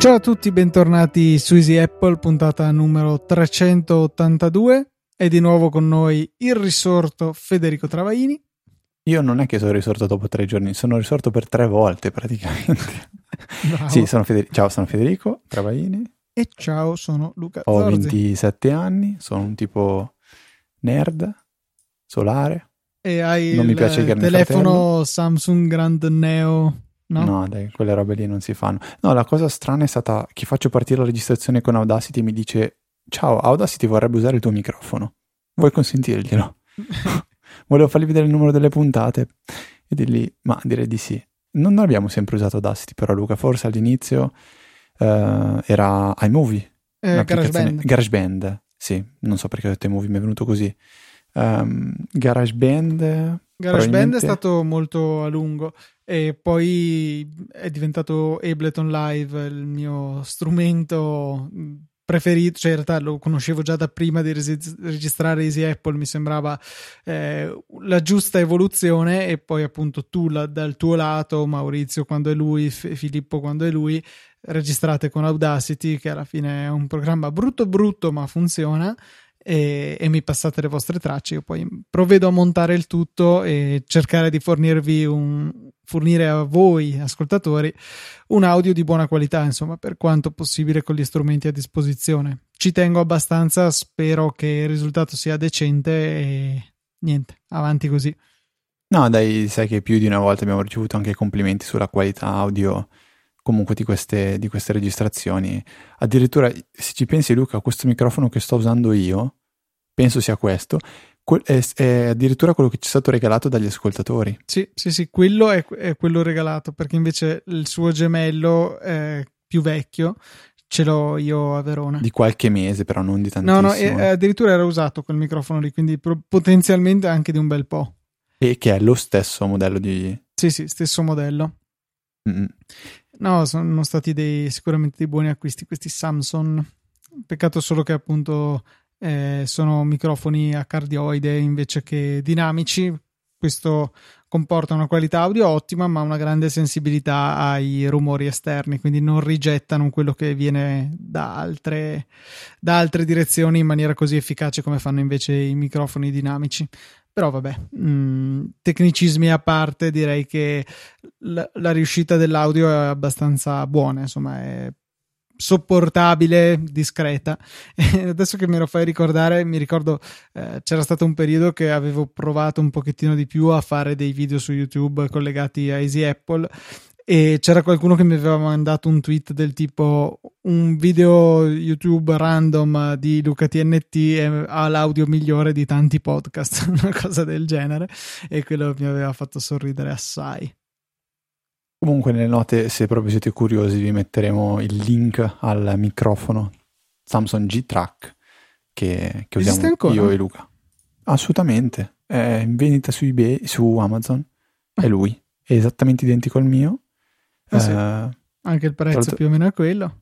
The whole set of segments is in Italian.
Ciao a tutti, bentornati su Easy Apple, puntata numero 382. È di nuovo con noi il risorto Federico Travaini. Io non è che sono risorto dopo 3 giorni, sono risorto per 3 volte praticamente. Sì, ciao, sono Federico Travaini. E ciao, sono Luca Zorzi. Ho 27 anni, sono un tipo nerd, solare. E hai non il mi piace il telefono fratello. Samsung Grand Neo... No, dai, quelle robe lì non si fanno. No, la cosa strana è stata che faccio partire la registrazione con Audacity e mi dice: ciao, Audacity vorrebbe usare il tuo microfono, vuoi consentirglielo? Volevo fargli vedere il numero delle puntate e dirgli, ma direi di sì. Non abbiamo sempre usato Audacity però, Luca, forse all'inizio era iMovie, GarageBand, sì, non so perché ho detto iMovie, mi è venuto così. GarageBand è stato molto a lungo e poi è diventato Ableton Live il mio strumento preferito, cioè in realtà lo conoscevo già da prima di registrare Easy Apple, mi sembrava la giusta evoluzione. E poi appunto tu dal tuo lato, Maurizio quando è lui, Filippo quando è lui, registrate con Audacity, che alla fine è un programma brutto ma funziona. E mi passate le vostre tracce, io poi provvedo a montare il tutto e cercare di fornire a voi ascoltatori un audio di buona qualità, insomma, per quanto possibile con gli strumenti a disposizione. Ci tengo abbastanza, spero che il risultato sia decente e niente, avanti così. No, dai, sai che più di una volta abbiamo ricevuto anche complimenti sulla qualità audio comunque di queste registrazioni. Addirittura, se ci pensi Luca, questo microfono che sto usando io, penso sia questo, è addirittura quello che ci è stato regalato dagli ascoltatori. Sì, quello è quello regalato, perché invece il suo gemello più vecchio ce l'ho io a Verona. Di qualche mese però, non di tantissimo. No, addirittura era usato quel microfono lì, quindi potenzialmente anche di un bel po'. E che è lo stesso modello di... Sì, stesso modello. Mm. No, sono stati sicuramente dei buoni acquisti questi Samsung. Peccato solo che appunto sono microfoni a cardioide invece che dinamici. Questo comporta una qualità audio ottima ma una grande sensibilità ai rumori esterni, quindi non rigettano quello che viene da altre direzioni in maniera così efficace come fanno invece i microfoni dinamici. Però vabbè, tecnicismi a parte, direi che la riuscita dell'audio è abbastanza buona, insomma è sopportabile, discreta. E adesso che me lo fai ricordare, mi ricordo c'era stato un periodo che avevo provato un pochettino di più a fare dei video su YouTube collegati a Easy Apple e c'era qualcuno che mi aveva mandato un tweet del tipo: un video YouTube random di Luca TNT ha l'audio migliore di tanti podcast, una cosa del genere, e quello mi aveva fatto sorridere assai. Comunque nelle note, se proprio siete curiosi, vi metteremo il link al microfono Samsung G-Track che usiamo ancora? Io e Luca. Assolutamente, è in vendita su eBay, su Amazon, è lui, è esattamente identico al mio. Sì. Anche il prezzo più o meno è quello.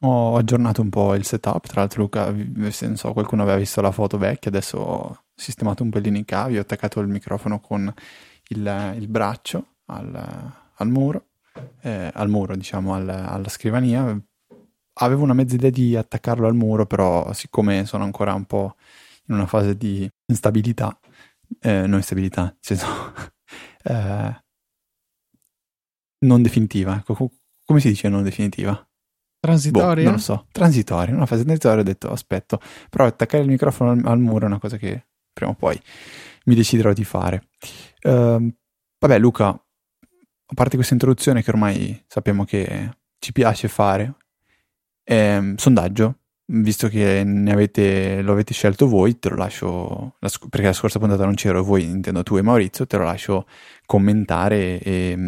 Ho aggiornato un po' il setup, tra l'altro Luca, non so, qualcuno aveva visto la foto vecchia, adesso ho sistemato un pellino i cavi, ho attaccato il microfono con il braccio al muro, diciamo alla scrivania. Avevo una mezza idea di attaccarlo al muro, però siccome sono ancora un po' in una fase di instabilità, non definitiva, come si dice non definitiva? Transitoria? Non lo so, transitoria, una fase transitoria, ho detto aspetto, però attaccare il microfono al muro è una cosa che prima o poi mi deciderò di fare. Vabbè Luca, a parte questa introduzione che ormai sappiamo che ci piace fare, sondaggio, visto che lo avete scelto voi, te lo lascio, perché la scorsa puntata non c'ero, voi intendo tu e Maurizio, te lo lascio commentare e...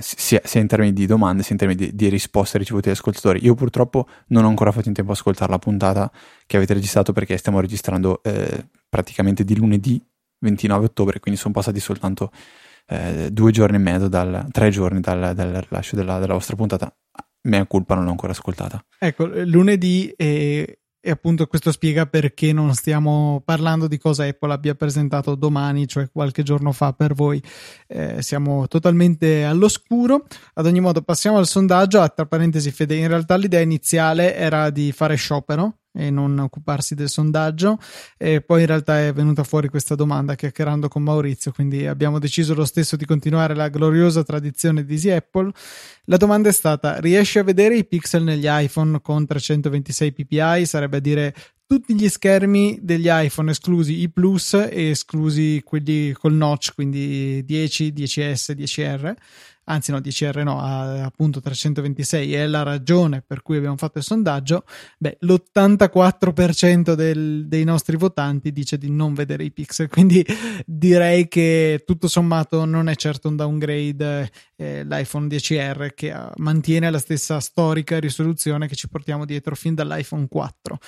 sia in termini di domande sia in termini di risposte ricevute dagli ascoltatori. Io purtroppo non ho ancora fatto in tempo a ascoltare la puntata che avete registrato, perché stiamo registrando praticamente di lunedì 29 ottobre, quindi sono passati soltanto 3 giorni dal rilascio della vostra puntata. mea colpa, non l'ho ancora ascoltata. Ecco, lunedì e appunto questo spiega perché non stiamo parlando di cosa Apple abbia presentato domani, cioè qualche giorno fa per voi. Siamo totalmente all'oscuro. Ad ogni modo passiamo al sondaggio. Tra parentesi, Fede, in realtà l'idea iniziale era di fare sciopero e non occuparsi del sondaggio, e poi in realtà è venuta fuori questa domanda chiacchierando con Maurizio, quindi abbiamo deciso lo stesso di continuare la gloriosa tradizione di Easy Apple. La domanda è stata: riesci a vedere i pixel negli iPhone con 326 ppi? Sarebbe a dire tutti gli schermi degli iPhone esclusi i Plus e esclusi quelli col notch, quindi 10, 10S, 10R. Anzi no, 10R no, appunto 326 è la ragione per cui abbiamo fatto il sondaggio. Beh, l'84% dei nostri votanti dice di non vedere i pixel, quindi direi che tutto sommato non è certo un downgrade l'iPhone 10R, che mantiene la stessa storica risoluzione che ci portiamo dietro fin dall'iPhone 4.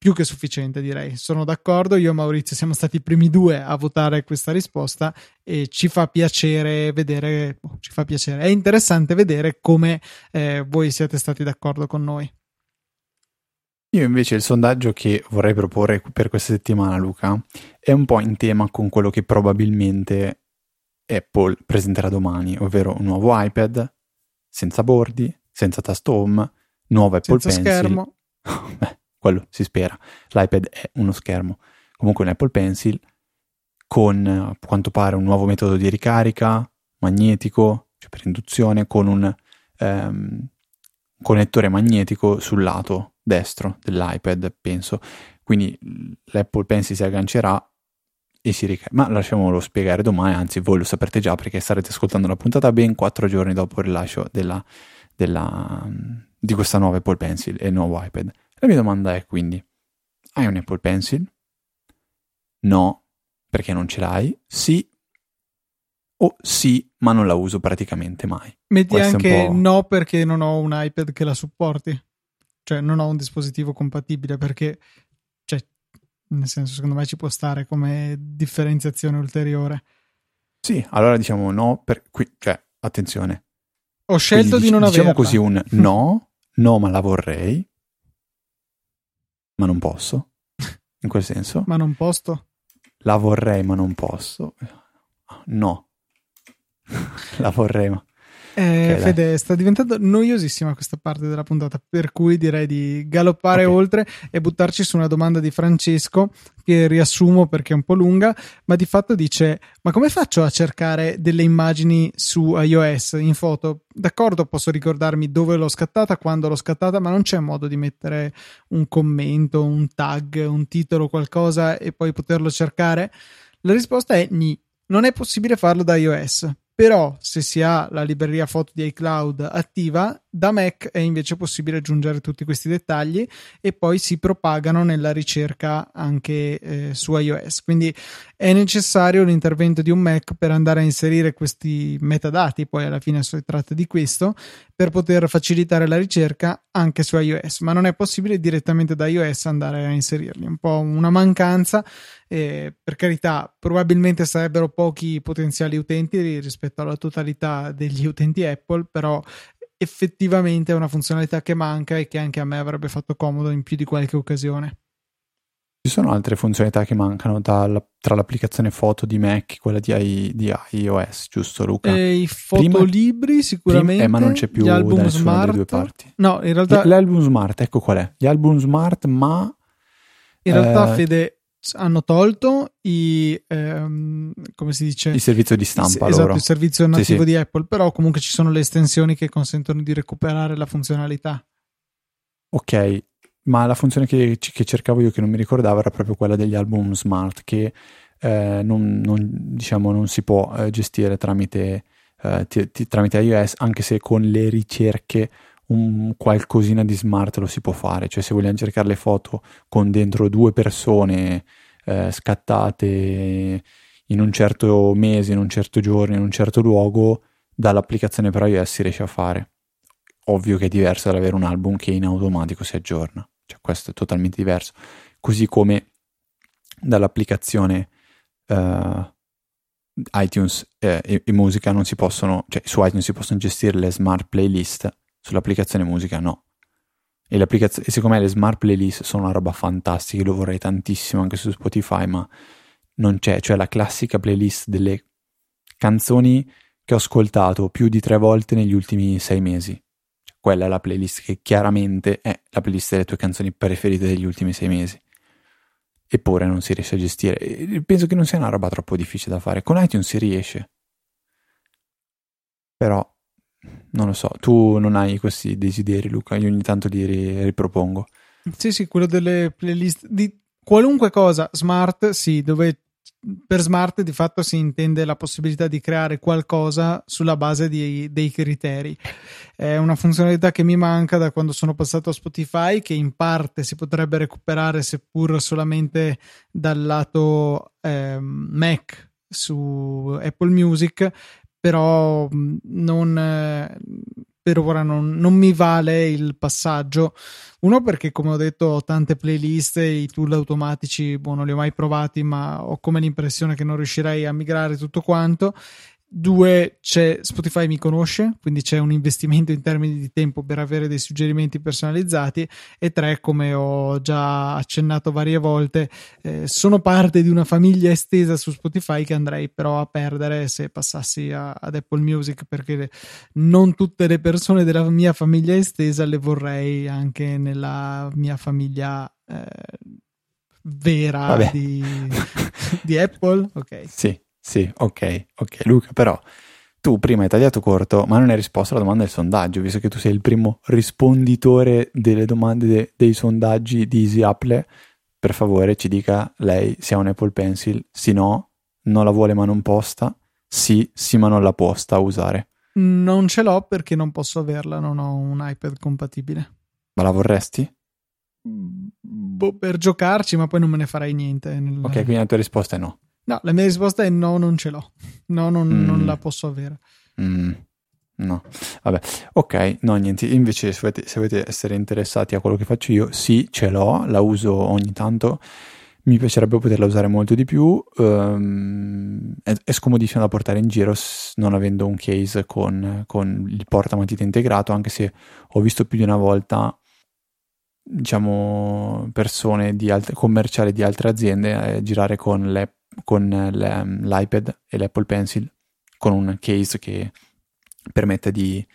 Più che sufficiente, direi. Sono d'accordo, io e Maurizio siamo stati i primi due a votare questa risposta e ci fa piacere vedere, ci fa piacere, è interessante vedere come voi siete stati d'accordo con noi. Io invece il sondaggio che vorrei proporre per questa settimana, Luca, è un po' in tema con quello che probabilmente Apple presenterà domani, ovvero un nuovo iPad senza bordi, senza tasto home, nuovo Apple Pencil. Senza schermo. Quello si spera, l'iPad è uno schermo, comunque un Apple Pencil con a quanto pare un nuovo metodo di ricarica magnetico, cioè per induzione, con un connettore magnetico sul lato destro dell'iPad, penso. Quindi l'Apple Pencil si aggancerà e si ricarica, ma lasciamolo spiegare domani, anzi voi lo saprete già perché starete ascoltando la puntata ben 4 giorni dopo il rilascio di questa nuova Apple Pencil e il nuovo iPad. La mia domanda è quindi: hai un Apple Pencil? No, perché non ce l'hai? Sì, o sì, ma non la uso praticamente mai. Metti questo anche no, perché non ho un iPad che la supporti, cioè non ho un dispositivo compatibile, perché, cioè, nel senso, secondo me ci può stare come differenziazione ulteriore. Sì, allora diciamo no, cioè, attenzione. Ho scelto quindi, di non averla. Diciamo così un no, ma la vorrei. Ma non posso, in quel senso. Ma non posso? La vorrei, ma non posso. No. La vorrei, ma... okay, Fede, dai. Sta diventando noiosissima questa parte della puntata, per cui direi di galoppare oltre e buttarci su una domanda di Francesco, che riassumo perché è un po' lunga, ma di fatto dice: ma come faccio a cercare delle immagini su iOS in foto? D'accordo, posso ricordarmi dove l'ho scattata, quando l'ho scattata, ma non c'è modo di mettere un commento, un tag, un titolo, qualcosa e poi poterlo cercare? La risposta è ni. Non è possibile farlo da iOS. Però se si ha la libreria foto di iCloud attiva, da Mac è invece possibile aggiungere tutti questi dettagli e poi si propagano nella ricerca anche su iOS. Quindi è necessario l'intervento di un Mac per andare a inserire questi metadati, poi alla fine si tratta di questo, per poter facilitare la ricerca anche su iOS, ma non è possibile direttamente da iOS andare a inserirli. Un po' una mancanza, per carità, probabilmente sarebbero pochi potenziali utenti rispetto alla totalità degli utenti Apple, però effettivamente è una funzionalità che manca e che anche a me avrebbe fatto comodo in più di qualche occasione. Ci sono altre funzionalità che mancano tra l'applicazione foto di Mac e quella di iOS, giusto Luca? I fotolibri sicuramente, ma non c'è più gli album da nessuna smart, delle due parti. No, in realtà... L'album smart, ecco qual è. Gli album smart, ma... In realtà, Fede... hanno tolto come si dice? Il servizio di stampa, esatto, loro. Il servizio nativo di Apple, però comunque ci sono le estensioni che consentono di recuperare la funzionalità. Ok, ma la funzione che cercavo io, che non mi ricordavo, era proprio quella degli album smart, che non si può gestire tramite iOS, anche se con le ricerche un qualcosina di smart lo si può fare. Cioè, se vogliamo cercare le foto con dentro 2 persone scattate in un certo mese, in un certo giorno, in un certo luogo, dall'applicazione per iOS si riesce a fare. Ovvio che è diverso dall'avere un album che in automatico si aggiorna, cioè questo è totalmente diverso, così come dall'applicazione iTunes e musica non si possono, cioè su iTunes si possono gestire le smart playlist Sull'applicazione musica no. E secondo me le smart playlist sono una roba fantastica, io lo vorrei tantissimo anche su Spotify, ma non c'è, cioè la classica playlist delle canzoni che ho ascoltato più di 3 volte negli ultimi 6 mesi. Quella è la playlist che chiaramente è la playlist delle tue canzoni preferite degli ultimi 6 mesi. Eppure non si riesce a gestire. E penso che non sia una roba troppo difficile da fare. Con iTunes si riesce. Però, non lo so, tu non hai questi desideri, Luca? Io ogni tanto li ripropongo. Sì, sì, quello delle playlist di qualunque cosa smart, sì, dove per smart di fatto si intende la possibilità di creare qualcosa sulla base dei criteri. È una funzionalità che mi manca da quando sono passato a Spotify, che in parte si potrebbe recuperare seppur solamente dal lato Mac su Apple Music, però per ora non mi vale il passaggio. Uno, perché come ho detto ho tante playlist e i tool automatici non li ho mai provati, ma ho come l'impressione che non riuscirei a migrare tutto quanto. 2, Spotify mi conosce, quindi c'è un investimento in termini di tempo per avere dei suggerimenti personalizzati. E 3, come ho già accennato varie volte, sono parte di una famiglia estesa su Spotify che andrei però a perdere se passassi ad Apple Music, perché non tutte le persone della mia famiglia estesa le vorrei anche nella mia famiglia vera di Apple, ok? Sì. Sì, ok Luca, però tu prima hai tagliato corto ma non hai risposto alla domanda del sondaggio, visto che tu sei il primo risponditore delle domande dei sondaggi di Easy Apple. Per favore ci dica lei se ha un Apple Pencil, sì no, non la vuole ma non posta, sì ma non la posta a usare. Non ce l'ho perché non posso averla, non ho un iPad compatibile. Ma la vorresti? Per giocarci, ma poi non me ne farei niente. Ok, quindi la tua risposta è no. No, la mia risposta è no, non ce l'ho. No, non la posso avere. No, vabbè. Ok, no, niente. Invece, se volete essere interessati a quello che faccio io, sì, ce l'ho, la uso ogni tanto. Mi piacerebbe poterla usare molto di più. È scomodissima da portare in giro, non avendo un case con il portamatite integrato, anche se ho visto più di una volta, diciamo, persone commerciali di altre aziende girare con l'app, con l'iPad e l'Apple Pencil con un case che permette di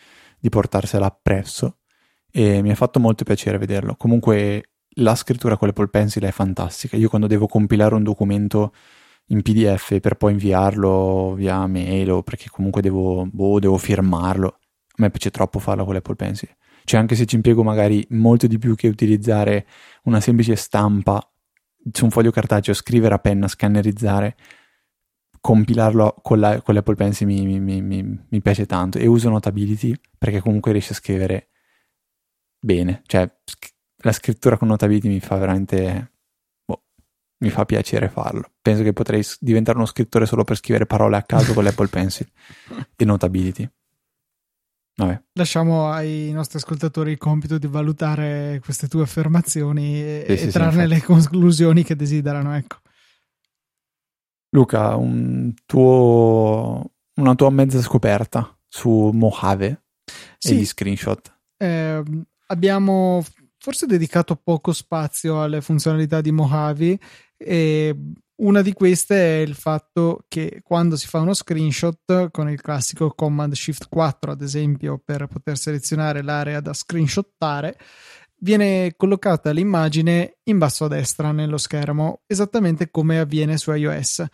portarsela appresso, e mi ha fatto molto piacere vederlo. Comunque la scrittura con l'Apple Pencil è fantastica. Io quando devo compilare un documento in PDF per poi inviarlo via mail, o perché comunque devo firmarlo, a me piace troppo farlo con l'Apple Pencil, cioè anche se ci impiego magari molto di più che utilizzare una semplice stampa su un foglio cartaceo, scrivere a penna, scannerizzare, compilarlo con l'Apple Pencil mi piace tanto. E uso Notability perché comunque riesce a scrivere bene, cioè la scrittura con Notability mi fa veramente mi fa piacere farlo. Penso che potrei diventare uno scrittore solo per scrivere parole a caso con l'Apple Pencil e Notability. Vabbè. Lasciamo ai nostri ascoltatori il compito di valutare queste tue affermazioni e trarne le conclusioni che desiderano, ecco. Luca, una tua mezza scoperta su Mojave, sì, e gli screenshot. Abbiamo forse dedicato poco spazio alle funzionalità di Mojave, e una di queste è il fatto che quando si fa uno screenshot con il classico Command Shift 4, ad esempio, per poter selezionare l'area da screenshottare, viene collocata l'immagine in basso a destra nello schermo, esattamente come avviene su iOS.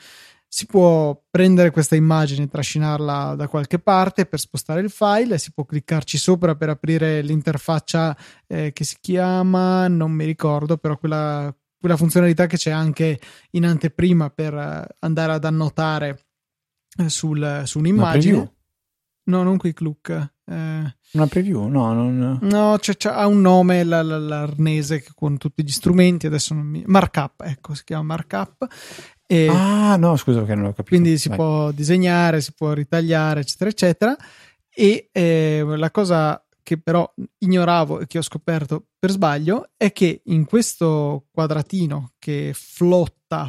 Si può prendere questa immagine, trascinarla da qualche parte per spostare il file, si può cliccarci sopra per aprire l'interfaccia che si chiama, non mi ricordo, però quella funzionalità che c'è anche in anteprima per andare ad annotare su un'immagine. No, non quick look. Una preview? No, no, ha un nome l'arnese con tutti gli strumenti, adesso non mi... Markup, ecco, si chiama markup. E ah, no, scusa che non l'ho capito. Quindi si può disegnare, si può ritagliare, eccetera, eccetera. E la cosa che però ignoravo e che ho scoperto per sbaglio è che in questo quadratino che fluttua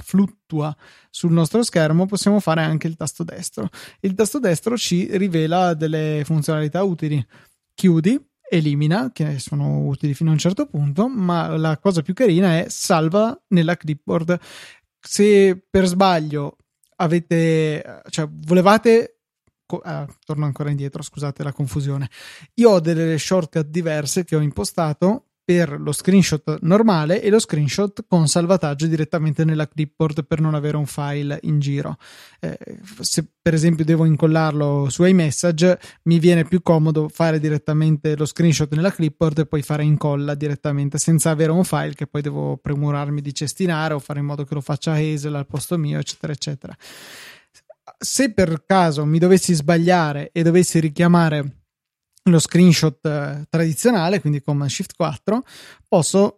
sul nostro schermo possiamo fare anche il tasto destro. Il tasto destro ci rivela delle funzionalità utili. Chiudi elimina, che sono utili fino a un certo punto, ma la cosa più carina è salva nella clipboard. Se per sbaglio avete, cioè volevate, torno ancora indietro, scusate la confusione, io ho delle shortcut diverse che ho impostato per lo screenshot normale e lo screenshot con salvataggio direttamente nella clipboard per non avere un file in giro. Se per esempio devo incollarlo su iMessage, mi viene più comodo fare direttamente lo screenshot nella clipboard e poi fare incolla direttamente senza avere un file che poi devo premurarmi di cestinare o fare in modo che lo faccia Hazel al posto mio, eccetera eccetera. Se per caso mi dovessi sbagliare e dovessi richiamare lo screenshot tradizionale, quindi con Shift 4, posso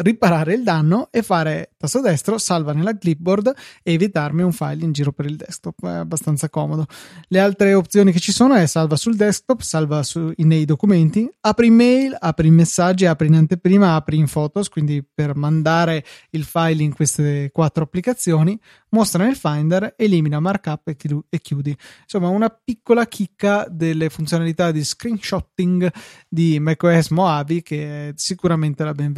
riparare il danno e fare tasto destro, salva nella clipboard e evitarmi un file in giro per il desktop. È abbastanza comodo. Le altre opzioni che ci sono è salva sul desktop, salva nei documenti, apri mail, apri messaggi, apri in anteprima, apri in Photos, quindi per mandare il file in queste 4 applicazioni, mostra nel Finder, elimina markup e chiudi. Insomma, una piccola chicca delle funzionalità di screenshotting di macOS Mojave che è sicuramente la benvenuta.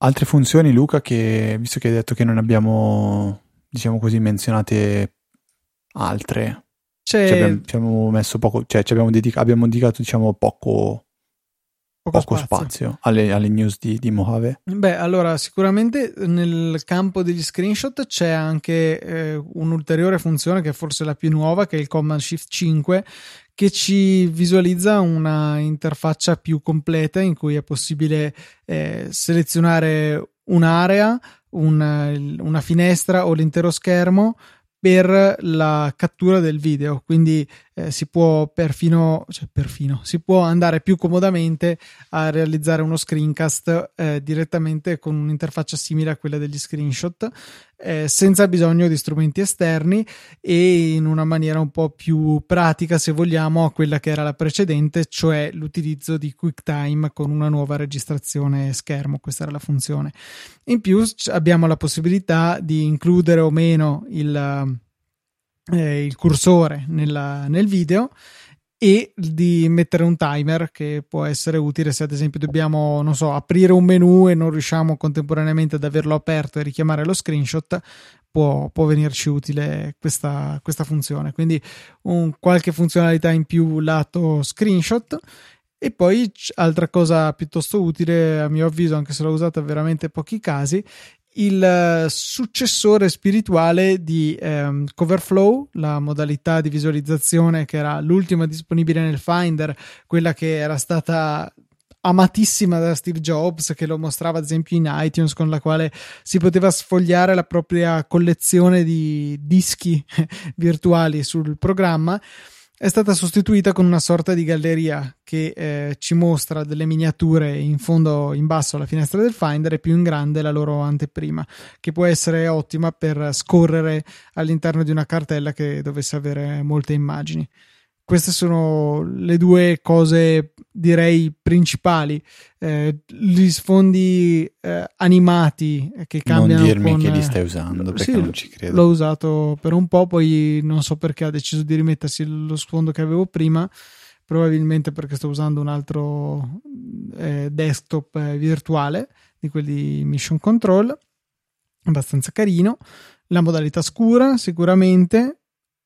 Altre funzioni, Luca, che visto che hai detto che non abbiamo, diciamo così, menzionate altre, abbiamo dedicato diciamo poco spazio alle news di Mojave. Beh, allora sicuramente nel campo degli screenshot c'è anche un'ulteriore funzione che è forse la più nuova, che è il Command Shift 5, che ci visualizza una interfaccia più completa in cui è possibile selezionare un'area, una finestra o l'intero schermo per la cattura del video, quindi si può andare più comodamente a realizzare uno screencast direttamente con un'interfaccia simile a quella degli screenshot, senza bisogno di strumenti esterni e in una maniera un po' più pratica, se vogliamo, a quella che era la precedente, cioè l'utilizzo di QuickTime con una nuova registrazione schermo. Questa era la funzione. In più abbiamo la possibilità di includere o meno il cursore nel video e di mettere un timer, che può essere utile se ad esempio dobbiamo, non so, aprire un menu e non riusciamo contemporaneamente ad averlo aperto e richiamare lo screenshot. Può venirci utile questa funzione, quindi qualche funzionalità in più lato screenshot. E poi altra cosa piuttosto utile, a mio avviso, anche se l'ho usata veramente pochi casi, il successore spirituale di Coverflow, la modalità di visualizzazione che era l'ultima disponibile nel Finder, quella che era stata amatissima da Steve Jobs, che lo mostrava ad esempio in iTunes, con la quale si poteva sfogliare la propria collezione di dischi virtuali sul programma. È stata sostituita con una sorta di galleria che ci mostra delle miniature in fondo, in basso alla finestra del Finder, e più in grande la loro anteprima, che può essere ottima per scorrere all'interno di una cartella che dovesse avere molte immagini. Queste sono le due cose, direi, principali. Gli sfondi animati che cambiano. Non dirmi che li stai usando, perché sì, non ci credo. L'ho usato per un po', poi non so perché ha deciso di rimettersi lo sfondo che avevo prima, probabilmente perché sto usando un altro desktop virtuale, di quelli Mission Control, abbastanza carino. La modalità scura sicuramente.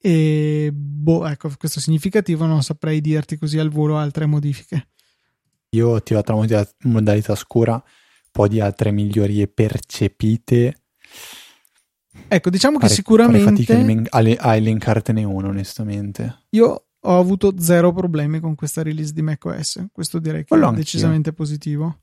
E ecco, questo è significativo, non saprei dirti così al volo altre modifiche. Io ho attivato la modalità scura, poi di altre migliorie percepite. Ecco, diciamo che sicuramente farei fatica a elencartene uno, onestamente. Io ho avuto 0 problemi con questa release di macOS, questo direi che è decisamente positivo.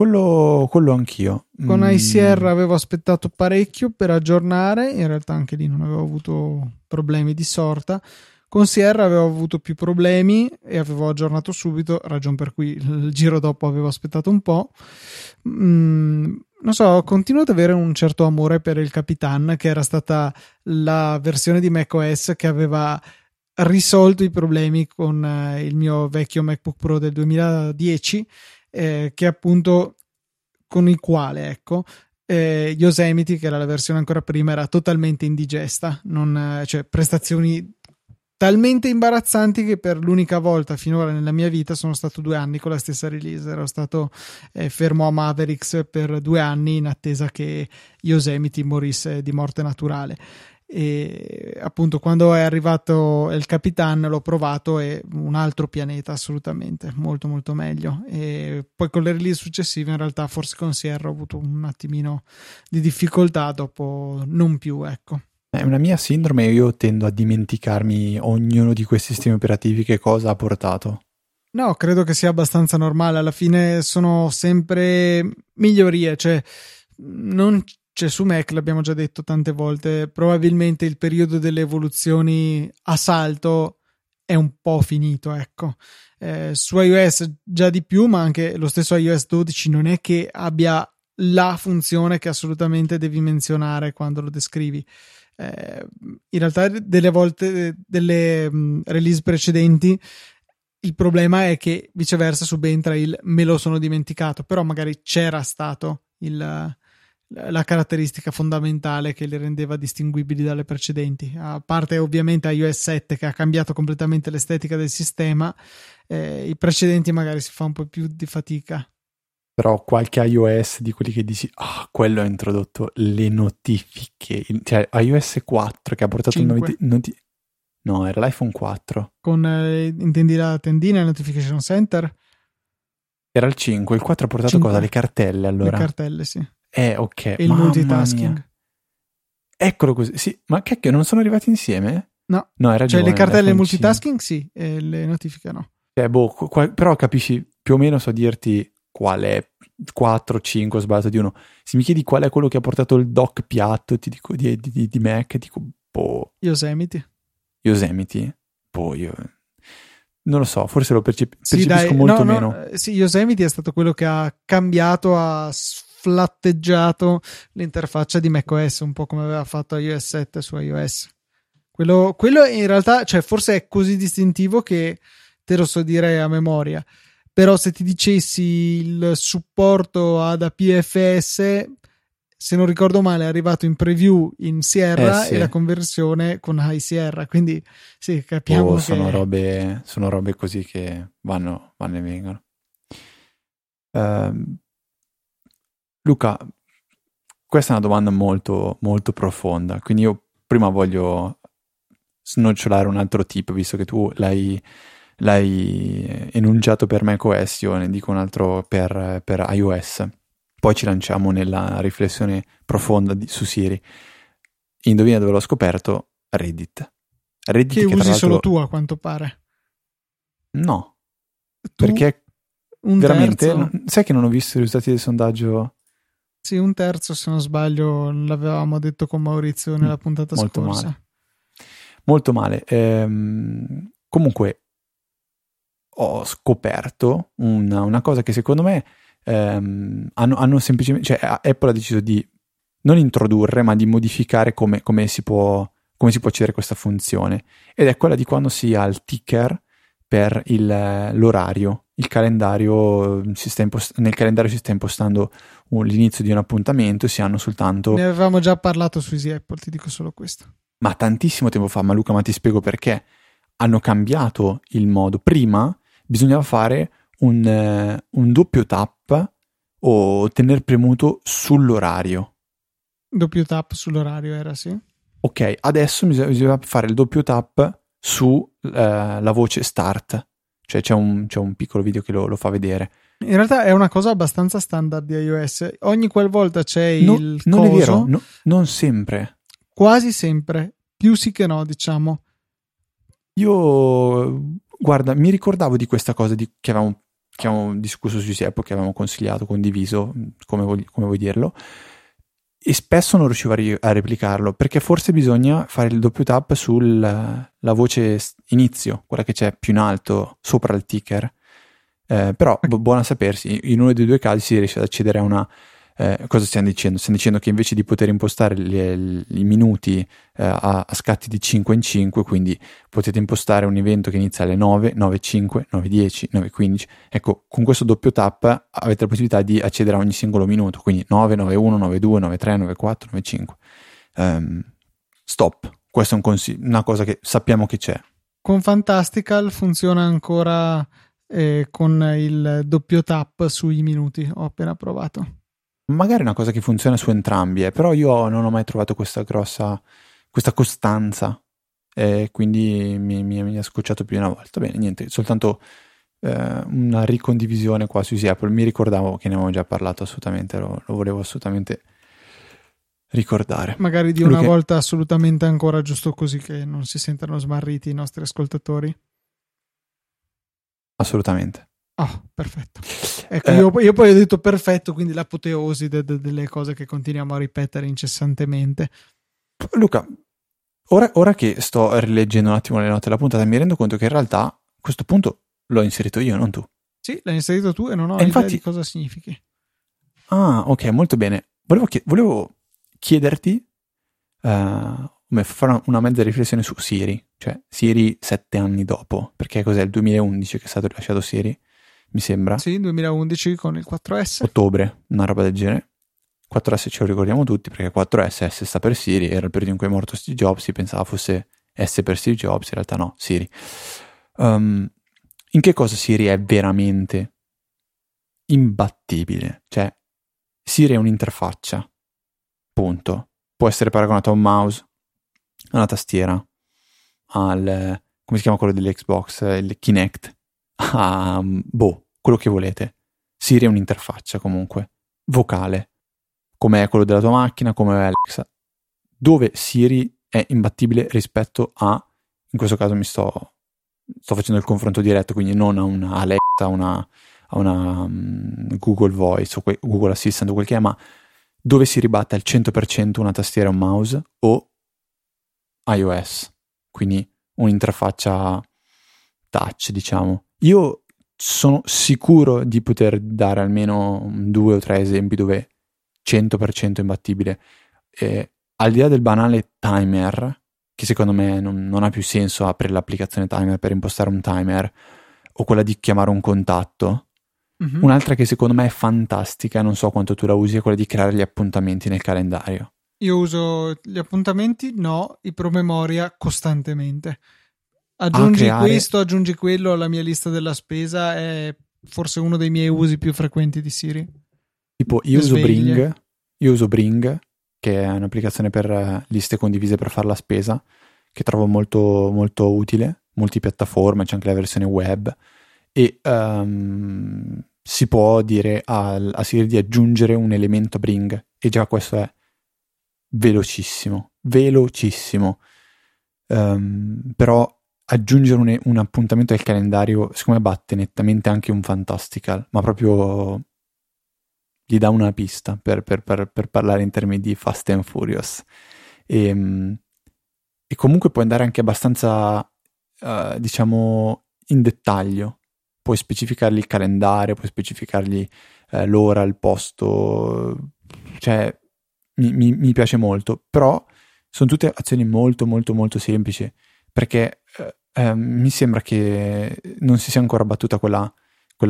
Quello anch'io. Con Sierra avevo aspettato parecchio per aggiornare, in realtà anche lì non avevo avuto problemi di sorta. Con Sierra avevo avuto più problemi e avevo aggiornato subito, ragion per cui il giro dopo avevo aspettato un po'. Non so, continuo ad avere un certo amore per il Capitan, che era stata la versione di macOS che aveva risolto i problemi con il mio vecchio MacBook Pro del 2010, che appunto con il quale, ecco, Yosemite, che era la versione ancora prima, era totalmente indigesta, cioè prestazioni talmente imbarazzanti che per l'unica volta finora nella mia vita sono stato 2 anni con la stessa release. Ero stato fermo a Mavericks per 2 anni in attesa che Yosemite morisse di morte naturale. E appunto quando è arrivato il Capitan l'ho provato, è un altro pianeta assolutamente, molto molto meglio. E poi con le release successive in realtà forse con Sierra ho avuto un attimino di difficoltà, dopo non più, ecco. È una mia sindrome, io tendo a dimenticarmi ognuno di questi sistemi operativi che cosa ha portato. No, credo che sia abbastanza normale, alla fine sono sempre migliorie, cioè non c'è su Mac, l'abbiamo già detto tante volte, probabilmente il periodo delle evoluzioni a salto è un po' finito, ecco. Su iOS già di più, ma anche lo stesso iOS 12 non è che abbia la funzione che assolutamente devi menzionare quando lo descrivi. In realtà delle volte, delle release precedenti, il problema è che viceversa subentra il me lo sono dimenticato, però magari c'era stato la caratteristica fondamentale che li rendeva distinguibili dalle precedenti, a parte ovviamente iOS 7 che ha cambiato completamente l'estetica del sistema. I precedenti magari si fa un po' più di fatica, però qualche iOS di quelli che dici quello ha introdotto le notifiche, cioè iOS 4 che ha portato 5. No, era l'iPhone 4 con intendi la tendina, il notification center era il 5, il 4 ha portato 5. Cosa? Le cartelle, allora le cartelle, sì. Ok. E il multitasking. Mia. Eccolo così. Sì, ma che non sono arrivati insieme? No. No, era cioè le cartelle multitasking sì, e le notifiche no. Però capisci, più o meno so dirti qual è 4, 5, ho sbagliato di uno. Se mi chiedi qual è quello che ha portato il dock piatto, ti dico di Mac, dico boh. Yosemite? Boh, io non lo so, forse lo percepisco molto meno. Sì, Yosemite è stato quello che ha cambiato, a flatteggiato l'interfaccia di macOS, un po' come aveva fatto iOS 7 su iOS. Quello in realtà, cioè forse è così distintivo che te lo so dire a memoria, però se ti dicessi il supporto ad APFS, se non ricordo male è arrivato in preview in Sierra sì. E la conversione con High Sierra, quindi sì, capiamo che sono robe così che vanno e vengono. Luca, questa è una domanda molto, molto profonda, quindi io prima voglio snocciolare un altro tip, visto che tu l'hai enunciato per macOS, io ne dico un altro per iOS, poi ci lanciamo nella riflessione profonda su Siri. Indovina dove l'ho scoperto? Reddit che usi solo tu, a quanto pare. No, tu? Perché veramente, sai che non ho visto i risultati del sondaggio? Sì, 1/3 se non sbaglio, l'avevamo detto con Maurizio nella puntata scorsa. Molto male. Comunque ho scoperto una cosa che secondo me hanno semplicemente, cioè Apple ha deciso di non introdurre ma di modificare come si può accedere a questa funzione, ed è quella di quando si ha il ticker per l'orario. Il calendario nel calendario si sta impostando l'inizio di un appuntamento, si hanno soltanto... Ne avevamo già parlato su Easy Apple, ti dico solo questo. Ma tantissimo tempo fa, ma Luca, ma ti spiego perché. Hanno cambiato il modo. Prima bisognava fare un doppio tap o tenere premuto sull'orario. Doppio tap sull'orario era, sì. Ok, adesso bisognava fare il doppio tap su la voce start. Cioè c'è un piccolo video che lo fa vedere. In realtà è una cosa abbastanza standard di iOS. Ogni qualvolta c'è il coso... Non è vero, non sempre. Quasi sempre. Più sì che no, diciamo. Io, guarda, mi ricordavo di questa cosa che avevamo discusso su Apple, che avevamo consigliato, condiviso, come vuoi dirlo, e spesso non riuscivo a replicarlo, perché forse bisogna fare il doppio tap sulla voce inizio, quella che c'è più in alto sopra il ticker, però buona sapersi, in uno dei due casi si riesce ad accedere a una cosa stiamo dicendo che invece di poter impostare i minuti a scatti di 5 in 5, quindi potete impostare un evento che inizia alle 9, 9:05, 9:10, 9:15. Ecco, con questo doppio tap avete la possibilità di accedere a ogni singolo minuto, quindi 9, 9:1, 9:2, 9:3, 9:4, 9:5. Stop, questa è una cosa che sappiamo che c'è, Con Fantastical funziona ancora con il doppio tap sui minuti, ho appena provato. Magari è una cosa che funziona su entrambi, però io non ho mai trovato questa costanza, quindi mi ha scocciato più di una volta. Bene, niente, soltanto una ricondivisione qua su Easy Apple. Mi ricordavo che ne avevo già parlato, assolutamente, lo volevo assolutamente ricordare. Magari di una volta assolutamente ancora, giusto così che non si sentano smarriti i nostri ascoltatori. Assolutamente. Oh, perfetto. Ecco, io poi ho detto perfetto, quindi l'apoteosi delle cose che continuiamo a ripetere incessantemente. Luca, ora che sto rileggendo un attimo le note della puntata, mi rendo conto che in realtà a questo punto l'ho inserito io, non tu. Sì, l'hai inserito tu e non ho idea di cosa significhi. Ah, ok, molto bene. Volevo chiederti come fare una mezza riflessione su Siri, cioè Siri 7 anni dopo, perché cos'è, il 2011 che è stato rilasciato Siri, mi sembra. Sì, 2011 con il 4S. Ottobre, una roba del genere. 4S ce lo ricordiamo tutti, perché 4S, S sta per Siri, era il periodo in cui è morto Steve Jobs, si pensava fosse S per Steve Jobs, in realtà no, Siri. In che cosa Siri è veramente imbattibile? Cioè, Siri è un'interfaccia, punto. Può essere paragonato a un mouse, a una tastiera, al, come si chiama quello dell'Xbox, il Kinect, a quello che volete. Siri è un'interfaccia comunque, vocale, come è quello della tua macchina, come è Alexa. Dove Siri è imbattibile rispetto a, in questo caso mi sto facendo il confronto diretto, quindi non a una Alexa, a una Google Voice o Google Assistant o quel che è, ma dove si ribatte al 100% una tastiera, un mouse o iOS, quindi un'interfaccia touch, diciamo. Io sono sicuro di poter dare almeno 2 o 3 esempi dove 100% imbattibile. Al di là del banale timer, che secondo me non ha più senso aprire l'applicazione timer per impostare un timer, o quella di chiamare un contatto, un'altra che secondo me è fantastica, non so quanto tu la usi, è quella di creare gli appuntamenti nel calendario. Io uso gli appuntamenti, no, i promemoria costantemente. Aggiungi questo, aggiungi quello alla mia lista della spesa, è forse uno dei miei usi più frequenti di Siri. Tipo io uso Bring, che è un'applicazione per liste condivise per fare la spesa, che trovo molto molto utile, multipiattaforme, c'è anche la versione web, e si può dire a Siri di aggiungere un elemento a Bring, e già questo è velocissimo. Però aggiungere un appuntamento al calendario secondo me batte nettamente anche un Fantastical, ma proprio gli dà una pista per parlare in termini di Fast and Furious. E comunque puoi andare anche abbastanza diciamo in dettaglio, puoi specificargli il calendario, puoi specificargli l'ora, il posto, cioè mi piace molto. Però sono tutte azioni molto molto molto semplici, perché mi sembra che non si sia ancora battuta quella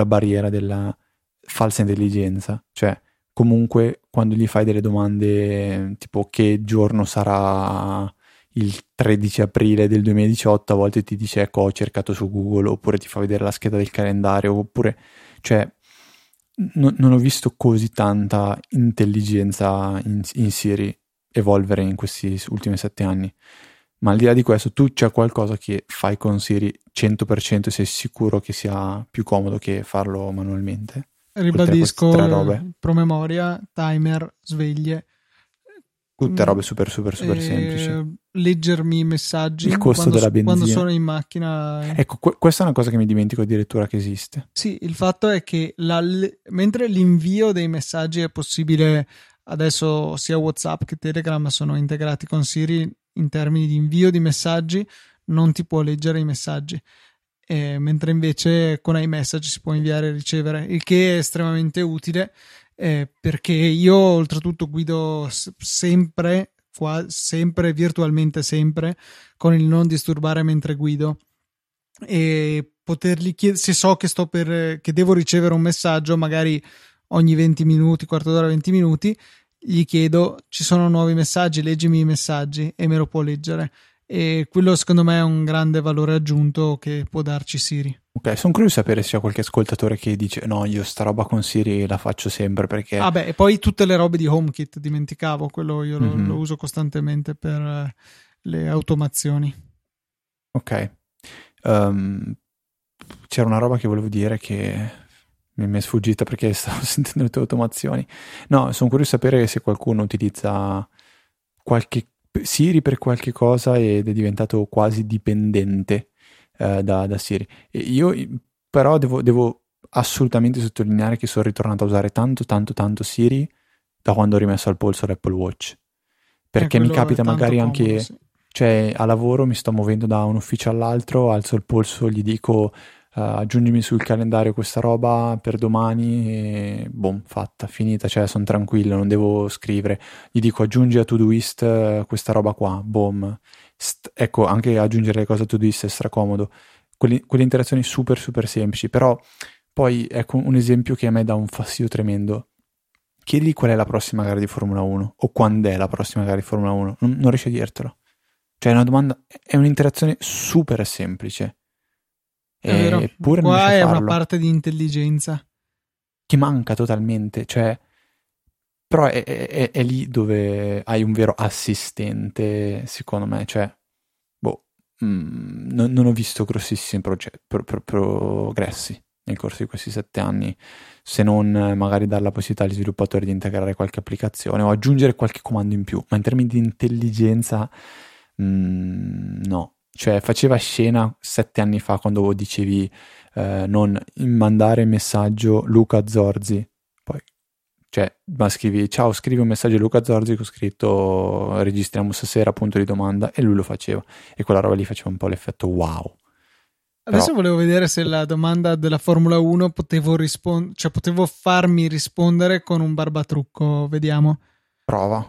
barriera della falsa intelligenza. Cioè, comunque quando gli fai delle domande tipo che giorno sarà il 13 aprile del 2018, a volte ti dice ecco ho cercato su Google, oppure ti fa vedere la scheda del calendario, oppure, cioè, non ho visto così tanta intelligenza in Siri evolvere in questi ultimi 7 anni. Ma al di là di questo, tu c'è qualcosa che fai con Siri 100% e sei sicuro che sia più comodo che farlo manualmente? Ribadisco, promemoria, timer, sveglie, tutte robe super super super semplici. Leggermi i messaggi, il costo della benzina quando sono in macchina. Ecco, questa è una cosa che mi dimentico addirittura che esiste. Sì, il fatto è che mentre l'invio dei messaggi è possibile adesso, sia WhatsApp che Telegram sono integrati con Siri in termini di invio di messaggi, non ti può leggere i messaggi. Mentre invece con iMessage si può inviare e ricevere, il che è estremamente utile, perché io oltretutto guido sempre, virtualmente sempre, con il non disturbare mentre guido, e potergli chiedere se so che che devo ricevere un messaggio, magari ogni 20 minuti, quarto d'ora, 20 minuti, gli chiedo ci sono nuovi messaggi, leggimi i messaggi, e me lo può leggere. e quello secondo me è un grande valore aggiunto che può darci Siri. Ok, sono curioso di sapere se c'è qualche ascoltatore che dice no, io sta roba con Siri la faccio sempre perché... Ah beh, e poi tutte le robe di HomeKit, dimenticavo, quello io lo uso costantemente per le automazioni. Ok. C'era una roba che volevo dire che mi è sfuggita perché stavo sentendo le tue automazioni. No, sono curioso di sapere se qualcuno utilizza qualche Siri per qualche cosa ed è diventato quasi dipendente da Siri. E io però devo assolutamente sottolineare che sono ritornato a usare tanto Siri da quando ho rimesso al polso l'Apple Watch, perché mi capita magari comodo, anche sì. Cioè a lavoro mi sto muovendo da un ufficio all'altro, alzo il polso, gli dico aggiungimi sul calendario questa roba per domani e boom, fatta, finita, cioè sono tranquillo, non devo scrivere, gli dico aggiungi a Todoist questa roba qua, boom. Ecco, anche aggiungere le cose a Todoist è stracomodo, quelle interazioni super semplici, però poi ecco un esempio che a me dà un fastidio tremendo: chiedi qual è la prossima gara di Formula 1 o quando è la prossima gara di Formula 1, non riesci a dirtelo, cioè è una domanda, è un'interazione super semplice. Eppure qua è una parte di intelligenza che manca totalmente, cioè però è lì dove hai un vero assistente, secondo me, cioè non ho visto grossissimi progressi nel corso di questi 7 anni, se non magari dare la possibilità agli sviluppatori di integrare qualche applicazione o aggiungere qualche comando in più, ma in termini di intelligenza no. Cioè faceva scena 7 anni fa quando dicevi non mandare messaggio Luca Zorzi, poi cioè ma scrivi ciao, scrivi un messaggio a Luca Zorzi che ho scritto registriamo stasera punto di domanda, e lui lo faceva e quella roba lì faceva un po' l'effetto wow. Adesso volevo vedere se la domanda della Formula 1 potevo farmi rispondere con un barbatrucco, vediamo. Prova.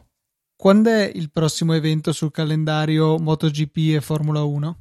Quando è il prossimo evento sul calendario MotoGP e Formula 1?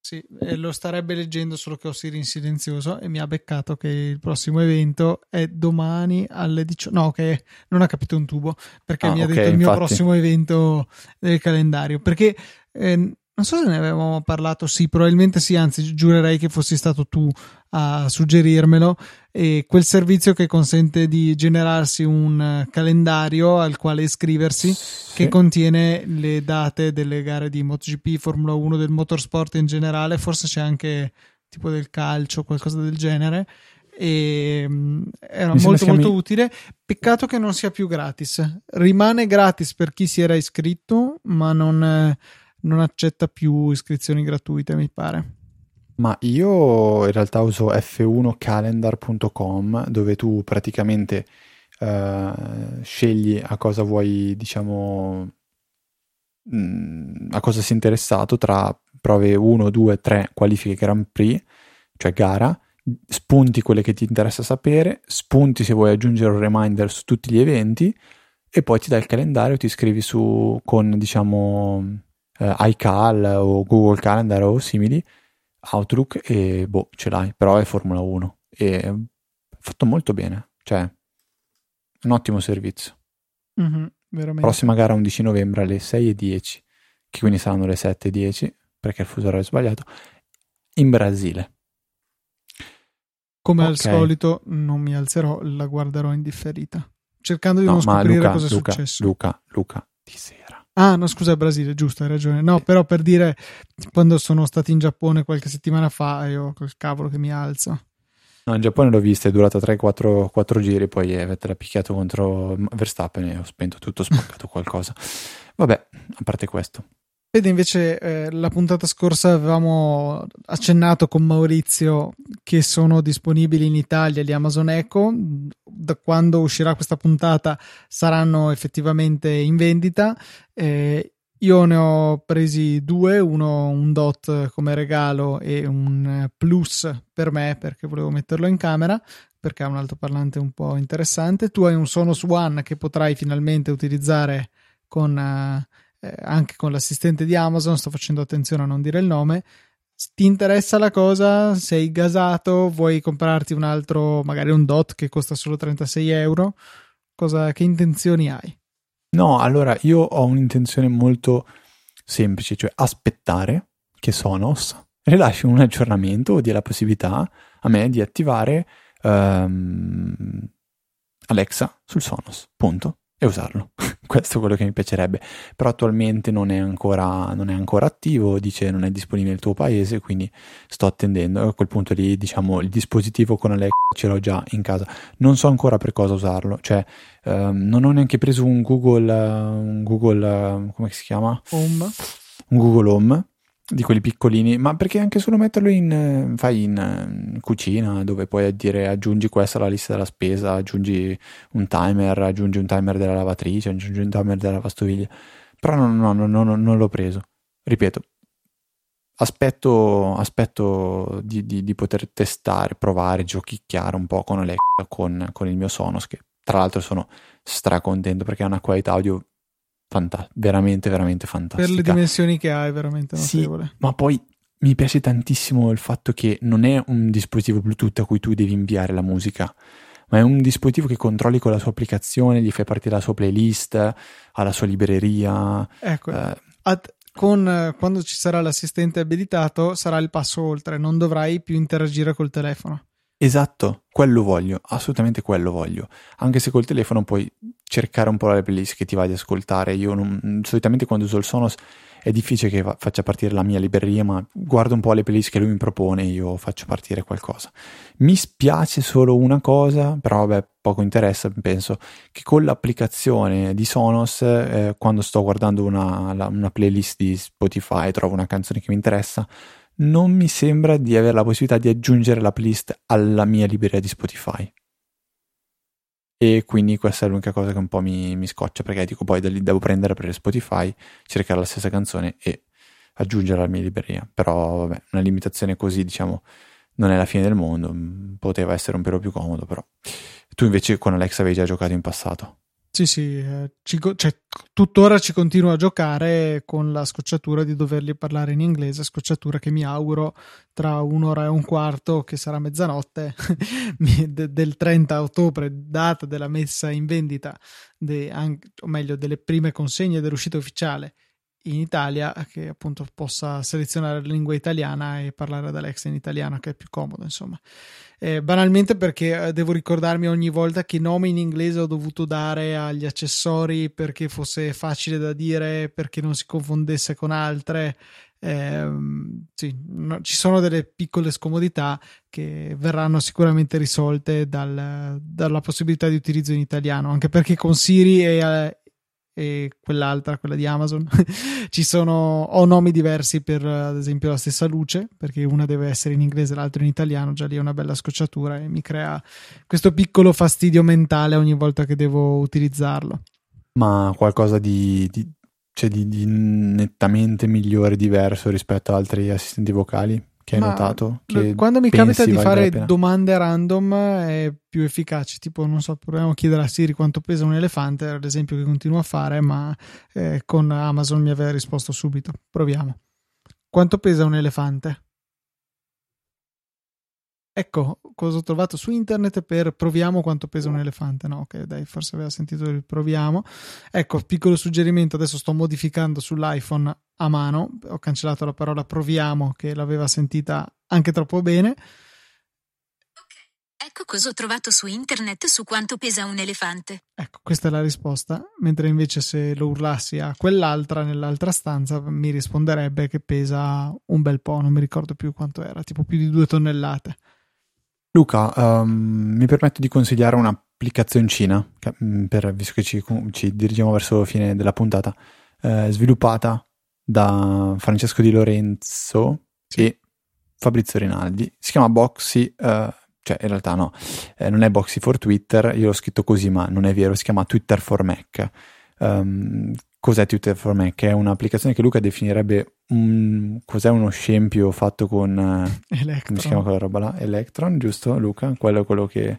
Sì, lo starebbe leggendo, solo che ho Siri in silenzioso e mi ha beccato che il prossimo evento è domani alle 18. No, che non ha capito un tubo, perché mi ha detto il mio prossimo evento del calendario. Perché non so se ne avevamo parlato, sì, probabilmente sì, anzi giurerei che fossi stato tu a suggerirmelo, e quel servizio che consente di generarsi un calendario al quale iscriversi, sì, che contiene le date delle gare di MotoGP, Formula 1, del motorsport in generale, forse c'è anche tipo del calcio, qualcosa del genere, e era molto utile. Peccato che non sia più gratis, rimane gratis per chi si era iscritto, ma non accetta più iscrizioni gratuite, mi pare. Ma io in realtà uso f1calendar.com, dove tu praticamente scegli a cosa vuoi, diciamo, a cosa sei interessato tra prove 1, 2, 3, qualifiche Grand Prix, cioè gara, spunti quelle che ti interessa sapere, spunti se vuoi aggiungere un reminder su tutti gli eventi, e poi ti dà il calendario, ti iscrivi su con, diciamo, iCal o Google Calendar o simili, Outlook, e ce l'hai. Però è Formula 1 e è fatto molto bene, cioè un ottimo servizio. Veramente. Prossima gara 11 novembre alle 6:10, che quindi saranno le 7:10 perché il fuso orario è sbagliato, in Brasile. Come al solito non mi alzerò, la guarderò in differita, cercando di non scoprire cosa è successo. Luca di sera. Ah no, scusa, Brasile, giusto, hai ragione. No, però per dire, quando sono stati in Giappone qualche settimana fa, io col cavolo che mi alzo. No, in Giappone l'ho vista, è durata 3-4 giri, poi l'ha picchiato contro Verstappen e ho spento tutto, spaccato qualcosa. Vabbè, a parte questo. Vedi, invece la puntata scorsa avevamo accennato con Maurizio che sono disponibili in Italia gli Amazon Echo. Da quando uscirà questa puntata saranno effettivamente in vendita. Io ne ho presi 2, uno un Dot come regalo e un Plus per me perché volevo metterlo in camera, perché ha un altoparlante un po' interessante. Tu hai un Sonos One che potrai finalmente utilizzare anche con l'assistente di Amazon, sto facendo attenzione a non dire il nome. Ti interessa la cosa? Sei gasato? Vuoi comprarti un altro, magari un Dot che costa solo €36? Che intenzioni hai? No, allora io ho un'intenzione molto semplice, cioè aspettare che Sonos rilasci un aggiornamento o dia la possibilità a me di attivare Alexa sul Sonos, punto, e usarlo. Questo è quello che mi piacerebbe, però attualmente non è ancora attivo, dice non è disponibile nel tuo paese, quindi sto attendendo. A quel punto lì, diciamo, il dispositivo con Alexa ce l'ho già in casa, non so ancora per cosa usarlo, cioè non ho neanche preso un Google come si chiama? Home. Un Google Home di quelli piccolini, ma perché anche solo metterlo in cucina, dove puoi dire aggiungi questa alla lista della spesa, aggiungi un timer della lavatrice, aggiungi un timer della lavastoviglie, però non l'ho preso, ripeto, aspetto di poter testare, provare, giochicchiare un po' con Alexa, con il mio Sonos, che tra l'altro sono stracontento perché ha una qualità audio veramente veramente fantastica per le dimensioni che hai, veramente notevole. Sì, ma poi mi piace tantissimo il fatto che non è un dispositivo Bluetooth a cui tu devi inviare la musica, ma è un dispositivo che controlli con la sua applicazione, gli fai partire la sua playlist, ha la sua libreria, ecco. Quando ci sarà l'assistente abilitato sarà il passo oltre, non dovrai più interagire col telefono. Esatto, quello voglio, assolutamente quello voglio, anche se col telefono puoi cercare un po' la playlist che ti va di ascoltare. Io solitamente quando uso il Sonos è difficile che faccia partire la mia libreria, ma guardo un po' le playlist che lui mi propone e io faccio partire qualcosa. Mi spiace solo una cosa, però vabbè, poco interessa, penso, che con l'applicazione di Sonos quando sto guardando una playlist di Spotify trovo una canzone che mi interessa, non mi sembra di avere la possibilità di aggiungere la playlist alla mia libreria di Spotify, e quindi questa è l'unica cosa che un po' mi scoccia, perché dico poi da lì devo aprire Spotify, cercare la stessa canzone e aggiungere alla mia libreria. Però vabbè, una limitazione così, diciamo, non è la fine del mondo, poteva essere un pelo più comodo. Però tu invece con Alexa avevi già giocato in passato. Sì, tuttora ci continuo a giocare, con la scocciatura di dovergli parlare in inglese, scocciatura che mi auguro tra un'ora e un quarto, che sarà mezzanotte, del 30 ottobre, data della messa in vendita, o meglio delle prime consegne dell'uscita ufficiale in Italia, che appunto possa selezionare la lingua italiana e parlare ad Alexa in italiano, che è più comodo, insomma, banalmente, perché devo ricordarmi ogni volta che nome in inglese ho dovuto dare agli accessori perché fosse facile da dire, perché non si confondesse con altre. Ci sono delle piccole scomodità che verranno sicuramente risolte dalla possibilità di utilizzo in italiano, anche perché con Siri e quella di Amazon ho nomi diversi per, ad esempio, la stessa luce, perché una deve essere in inglese e l'altra in italiano. Già lì è una bella scocciatura e mi crea questo piccolo fastidio mentale ogni volta che devo utilizzarlo. Ma qualcosa di nettamente migliore, diverso rispetto ad altri assistenti vocali che hai notato? Che quando mi capita di fare domande random è più efficace, tipo, non so, proviamo a chiedere a Siri quanto pesa un elefante, ad esempio, che continuo a fare, ma con Amazon mi aveva risposto subito. Proviamo. Quanto pesa un elefante? Ecco, cosa ho trovato su internet per proviamo quanto pesa un elefante. No, ok, dai, forse aveva sentito il proviamo. Ecco, piccolo suggerimento, adesso sto modificando sull'iPhone a mano, ho cancellato la parola proviamo che l'aveva sentita anche troppo bene. Ok, ecco cosa ho trovato su internet su quanto pesa un elefante. Ecco, questa è la risposta, mentre invece se lo urlassi a quell'altra nell'altra stanza mi risponderebbe che pesa un bel po', non mi ricordo più quanto era, tipo più di 2 tonnellate. Luca, mi permetto di consigliare un'applicazioncina, visto che ci dirigiamo verso la fine della puntata, sviluppata da Francesco Di Lorenzo e Fabrizio Rinaldi. Si chiama Boxy, cioè in realtà no, non è Boxy for Twitter, io l'ho scritto così ma non è vero, si chiama Twitter for Mac. Cos'è Twitter for Mac? È un'applicazione che Luca definirebbe cos'è, uno scempio fatto con Electron. Come si chiama quella roba là? Electron, giusto Luca? Quello che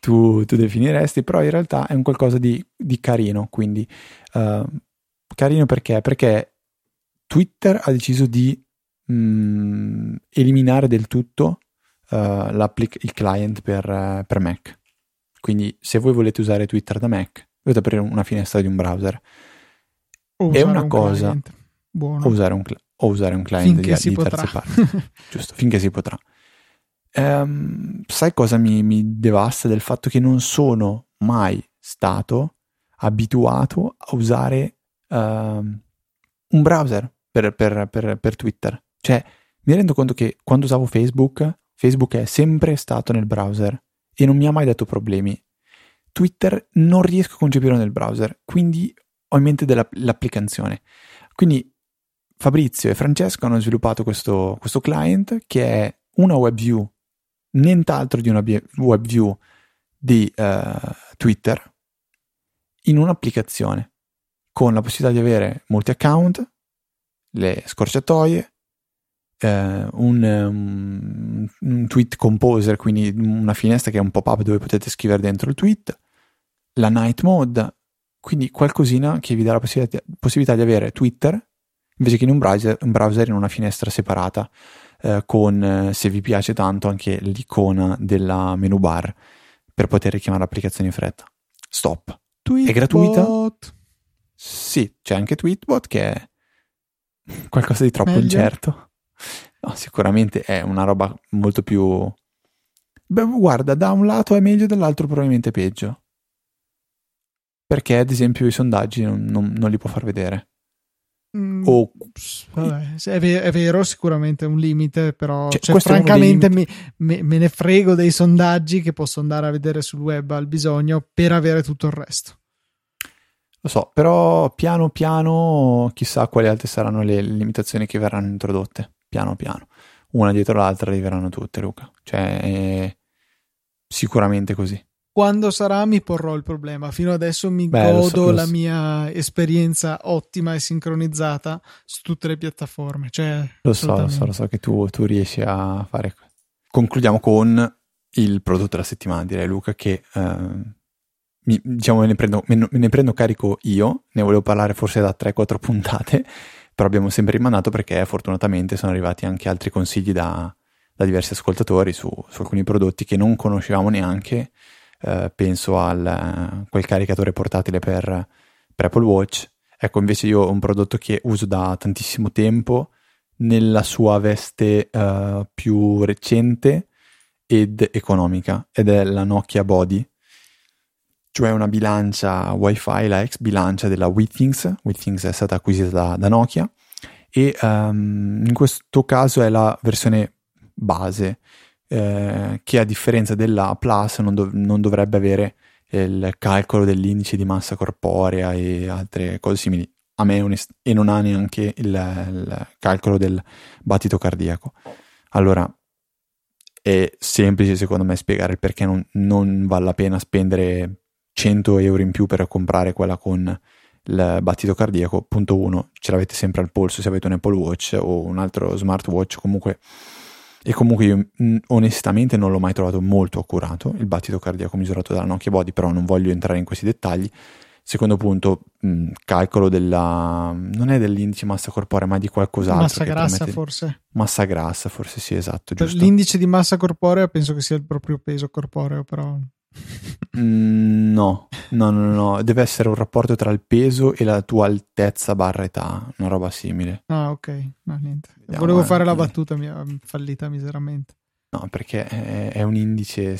tu definiresti, però in realtà è un qualcosa di carino, quindi carino perché Twitter ha deciso di eliminare del tutto il client per Mac, quindi se voi volete usare Twitter da Mac dovete aprire una finestra di un browser. È una cosa, buono. O usare un client di terze parti, giusto, finché si potrà. Sai cosa mi devasta del fatto che non sono mai stato abituato a usare un browser per Twitter. Cioè, mi rendo conto che quando usavo Facebook è sempre stato nel browser e non mi ha mai dato problemi. Twitter non riesco a concepirlo nel browser, quindi ho in mente l'applicazione. Quindi Fabrizio e Francesco hanno sviluppato questo client che è una web view, nient'altro di una web view di Twitter, in un'applicazione con la possibilità di avere molti account, le scorciatoie, un tweet composer, quindi una finestra che è un pop-up dove potete scrivere dentro il tweet, la night mode, quindi qualcosina che vi dà la possibilità di avere Twitter invece che in un browser in una finestra separata, con, se vi piace tanto, anche l'icona della menu bar per poter richiamare l'applicazione in fretta. Stop. Tweetbot. È gratuita? Sì, c'è anche Tweetbot, che è qualcosa di troppo incerto. No, sicuramente è una roba molto più... Beh, guarda, da un lato è meglio, dall'altro probabilmente è peggio. Perché, ad esempio, i sondaggi non li può far vedere. O... Vabbè, è vero, sicuramente è un limite, però cioè, francamente me ne frego dei sondaggi che posso andare a vedere sul web al bisogno per avere tutto il resto. Lo so, però piano piano chissà quali altre saranno le limitazioni che verranno introdotte. Piano piano, una dietro l'altra arriveranno tutte, Luca. Cioè, sicuramente così. Quando sarà mi porrò il problema. Fino adesso godo la mia esperienza ottima e sincronizzata su tutte le piattaforme. Cioè, lo so che tu riesci a fare. Concludiamo con il prodotto della settimana, direi, Luca, che me ne prendo carico io. Ne volevo parlare forse da 3-4 puntate, però abbiamo sempre rimandato perché fortunatamente sono arrivati anche altri consigli da diversi ascoltatori su alcuni prodotti che non conoscevamo neanche. Penso a quel caricatore portatile per Apple Watch. Ecco, invece io ho un prodotto che uso da tantissimo tempo nella sua veste più recente ed economica, ed è la Nokia Body, cioè una bilancia Wi-Fi, la ex bilancia della WeThings. WeThings è stata acquisita da Nokia e in questo caso è la versione base, che a differenza della Plus non dovrebbe avere il calcolo dell'indice di massa corporea e altre cose simili, e non ha neanche il calcolo del battito cardiaco. Allora è semplice, secondo me, spiegare il perché non vale la pena spendere 100 euro in più per comprare quella con il battito cardiaco. Punto 1, ce l'avete sempre al polso se avete un Apple Watch o un altro smartwatch comunque. E comunque io onestamente non l'ho mai trovato molto accurato, il battito cardiaco misurato dalla Nokia Body, però non voglio entrare in questi dettagli. Secondo punto, calcolo non è dell'indice massa corporea, ma di qualcos'altro. Massa grassa forse. Massa grassa forse, sì, esatto, giusto. L'indice di massa corporea penso che sia il proprio peso corporeo, però... No, deve essere un rapporto tra il peso e la tua altezza barra età, una roba simile. Ah, ok, no, niente. Volevo fare la battuta, mi è fallita miseramente. No, perché è un indice.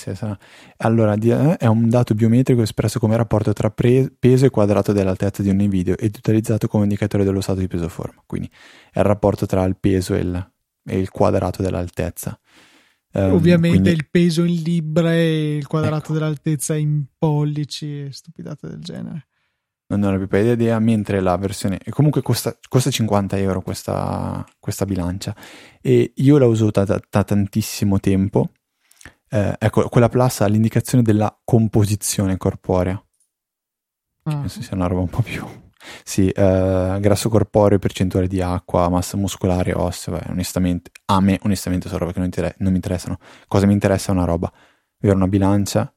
Allora, è un dato biometrico espresso come rapporto tra peso e quadrato dell'altezza di un individuo ed utilizzato come indicatore dello stato di peso-forma. Quindi è il rapporto tra il peso e il quadrato dell'altezza. Ovviamente quindi, il peso in libbre e il quadrato dell'altezza in pollici e stupidate del genere. Non ho la più pallida idea, mentre la versione... Comunque costa 50 euro questa bilancia e io la uso da tantissimo tempo. Ecco, quella Plus ha l'indicazione della composizione corporea. Penso sia una roba un po' più... Sì, grasso corporeo, percentuale di acqua, massa muscolare, ossea. Onestamente, a me sono robe che non mi interessano. Cosa mi interessa è una roba, avere una bilancia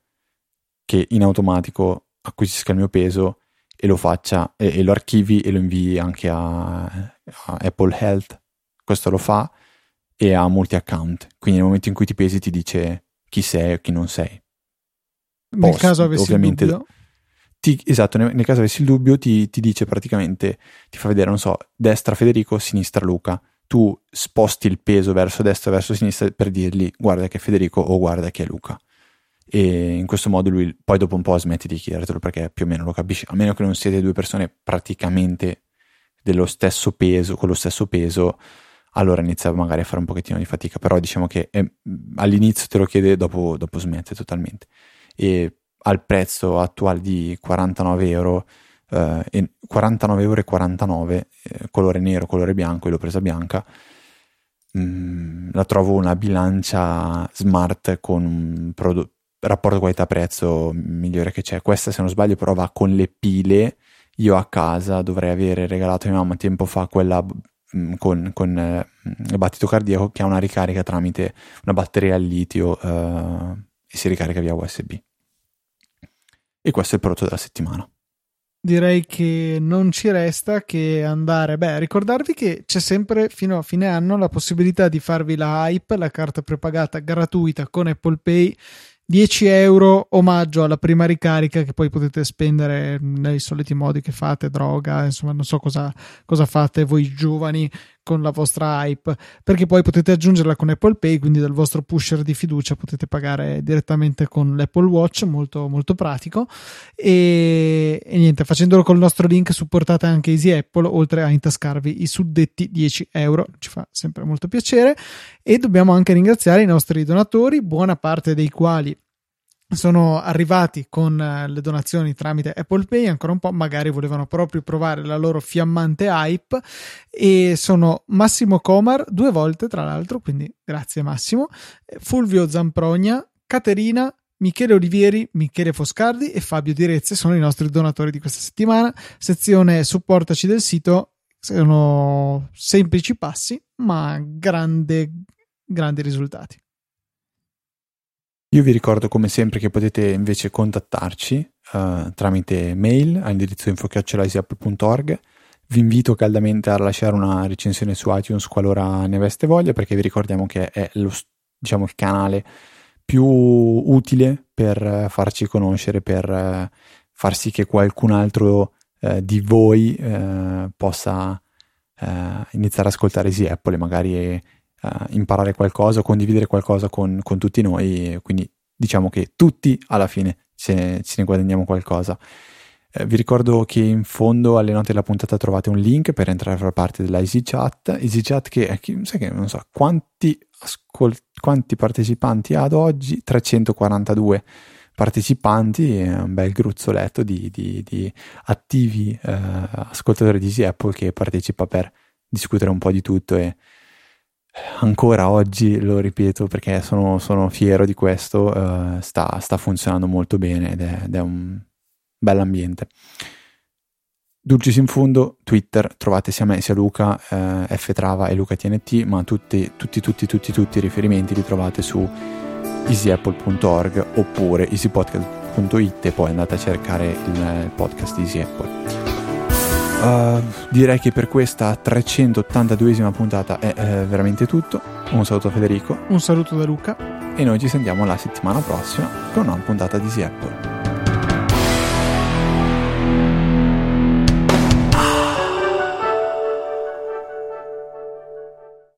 che in automatico acquisisca il mio peso e lo faccia e lo archivi e lo invii anche a Apple Health. Questo lo fa e ha molti account, quindi nel momento in cui ti pesi ti dice chi sei o chi non sei. Nel caso avessi ovviamente dubbio. Esatto, nel caso avessi il dubbio ti dice praticamente, ti fa vedere, non so, destra Federico, sinistra Luca. Tu sposti il peso verso destra, verso sinistra per dirgli guarda che è Federico o guarda che è Luca. E in questo modo lui poi dopo un po' smette di chiedertelo perché più o meno lo capisci, a meno che non siete due persone praticamente dello stesso peso, con lo stesso peso, allora inizia magari a fare un pochettino di fatica, però diciamo che all'inizio te lo chiede, dopo smette totalmente. E al prezzo attuale di €49 e €49,49, colore nero, colore bianco, io l'ho presa bianca, la trovo una bilancia smart con un rapporto qualità-prezzo migliore che c'è. Questa, se non sbaglio, però va con le pile. Io a casa dovrei avere regalato a mia mamma tempo fa quella con il battito cardiaco, che ha una ricarica tramite una batteria al litio e si ricarica via USB. E questo è il prodotto della settimana. Direi che non ci resta che andare, ricordarvi che c'è sempre fino a fine anno la possibilità di farvi la Hype, la carta prepagata gratuita con Apple Pay, €10 omaggio alla prima ricarica, che poi potete spendere nei soliti modi che fate, droga, insomma non so cosa fate voi giovani con la vostra Hype, perché poi potete aggiungerla con Apple Pay, quindi dal vostro pusher di fiducia potete pagare direttamente con l'Apple Watch, molto molto pratico. E niente, facendolo col nostro link supportate anche Easy Apple, oltre a intascarvi i suddetti €10, ci fa sempre molto piacere. E dobbiamo anche ringraziare i nostri donatori, buona parte dei quali sono arrivati con le donazioni tramite Apple Pay, ancora un po' magari volevano proprio provare la loro fiammante Hype, e sono Massimo Comar 2 volte tra l'altro, quindi grazie Massimo, Fulvio Zamprogna, Caterina, Michele Olivieri, Michele Foscardi e Fabio Direzze sono i nostri donatori di questa settimana. Sezione supportaci del sito, sono semplici passi ma grandi risultati. Io vi ricordo come sempre che potete invece contattarci tramite mail all'indirizzo info@easyapple.org. Vi invito caldamente a lasciare una recensione su iTunes qualora ne aveste voglia, perché vi ricordiamo che è lo, diciamo, il canale più utile per farci conoscere, per far sì che qualcun altro di voi possa iniziare ad ascoltare Easy Apple e magari imparare qualcosa, condividere qualcosa con tutti noi, quindi diciamo che tutti alla fine ce ne guadagniamo qualcosa. Vi ricordo che in fondo alle note della puntata trovate un link per entrare a far parte della Easy Chat, che sai che non so quanti partecipanti ha ad oggi, 342 partecipanti, è un bel gruzzoletto di attivi ascoltatori di Easy Apple che partecipa per discutere un po' di tutto. E ancora oggi, lo ripeto perché sono fiero di questo, sta funzionando molto bene ed è un bell'ambiente. Dulcis in fundo, Twitter, trovate sia me sia Luca, Ftrava e LucaTNT, ma tutti i riferimenti li trovate su easyapple.org oppure easypodcast.it e poi andate a cercare il podcast di Easy Apple. Direi che per questa 382esima puntata è veramente tutto. Un saluto a Federico, un saluto da Luca e noi ci sentiamo la settimana prossima con una puntata di Easy Apple.